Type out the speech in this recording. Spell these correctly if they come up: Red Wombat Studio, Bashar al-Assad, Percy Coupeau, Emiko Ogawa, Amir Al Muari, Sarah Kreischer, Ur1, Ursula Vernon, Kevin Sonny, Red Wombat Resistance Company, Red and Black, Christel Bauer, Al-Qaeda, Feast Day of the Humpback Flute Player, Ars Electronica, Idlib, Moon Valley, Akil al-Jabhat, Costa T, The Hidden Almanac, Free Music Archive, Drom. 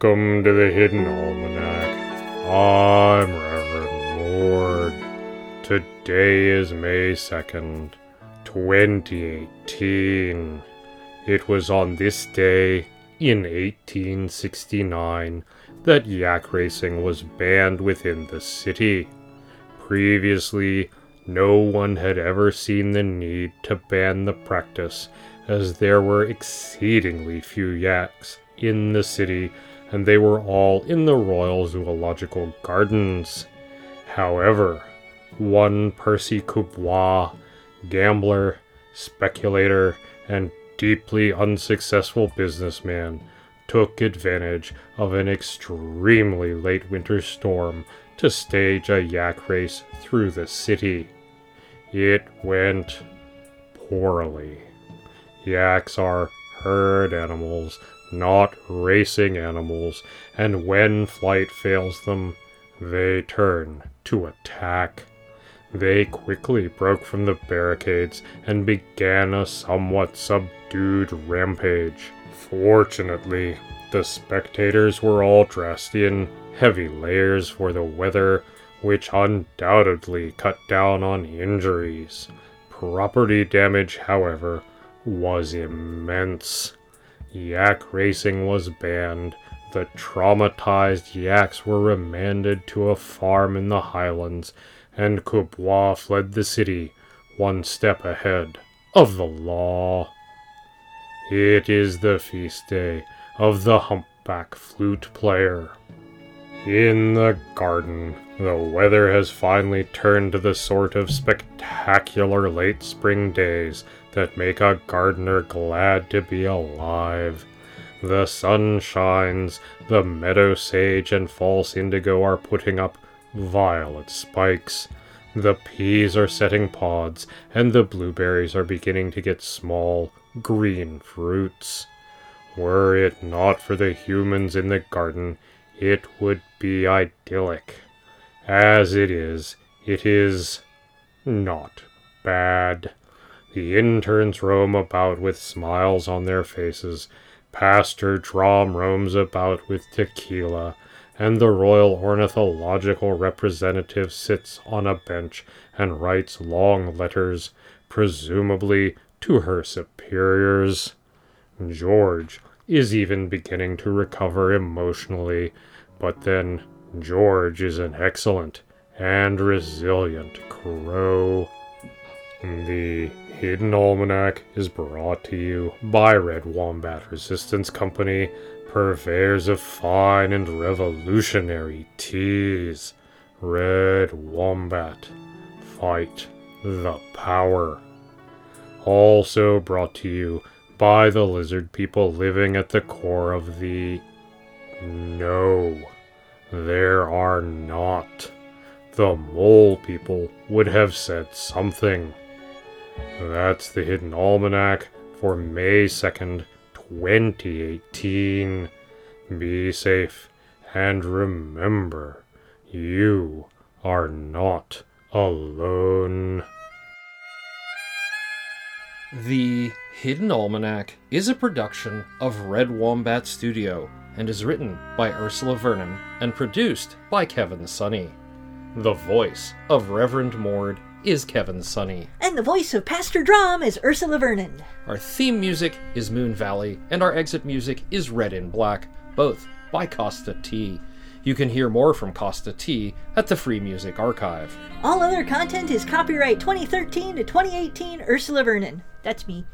Welcome to the Hidden Almanac. I'm Reverend Lord. Today is May 2nd, 2018. It was on this day, in 1869, that yak racing was banned within the city. Previously, no one had ever seen the need to ban the practice, as there were exceedingly few yaks in the city, and they were all in the Royal Zoological Gardens. However, one Percy Coupeau, gambler, speculator, and deeply unsuccessful businessman, took advantage of an extremely late winter storm to stage a yak race through the city. It went poorly. Yaks are herd animals, not racing animals, and when flight fails them, they turn to attack. They quickly broke from the barricades and began a somewhat subdued rampage. Fortunately, the spectators were all dressed in heavy layers for the weather, which undoubtedly cut down on injuries. Property damage, however, was immense. Yak racing was banned, the traumatized yaks were remanded to a farm in the highlands, and Coupeau fled the city, one step ahead of the law. It is the feast day of the Humpback Flute Player. In the garden, the weather has finally turned to the sort of spectacular late spring days that make a gardener glad to be alive. The sun shines, the meadow sage and false indigo are putting up violet spikes. The peas are setting pods, and the blueberries are beginning to get small, green fruits. Were it not for the humans in the garden, it would be idyllic. As it is not bad. The interns roam about with smiles on their faces, Pastor Drom roams about with tequila, and the Royal Ornithological Representative sits on a bench and writes long letters, presumably to her superiors. George is even beginning to recover emotionally, but then George is an excellent and resilient crow. The Hidden Almanac is brought to you by Red Wombat Resistance Company, purveyors of fine and revolutionary teas. Red Wombat, fight the power. Also brought to you by the lizard people living at the core of the no. There are not. The mole people would have said something. That's the Hidden Almanac for May 2nd, 2018. Be safe, and remember, you are not alone. The Hidden Almanac is a production of Red Wombat Studio and is written by Ursula Vernon and produced by Kevin Sonny. The voice of Reverend Mord is Kevin Sonny. And the voice of Pastor Drom is Ursula Vernon. Our theme music is Moon Valley, and our exit music is Red and Black, both by Costa T. You can hear more from Costa T at the Free Music Archive. All other content is copyright 2013 to 2018 Ursula Vernon. That's me.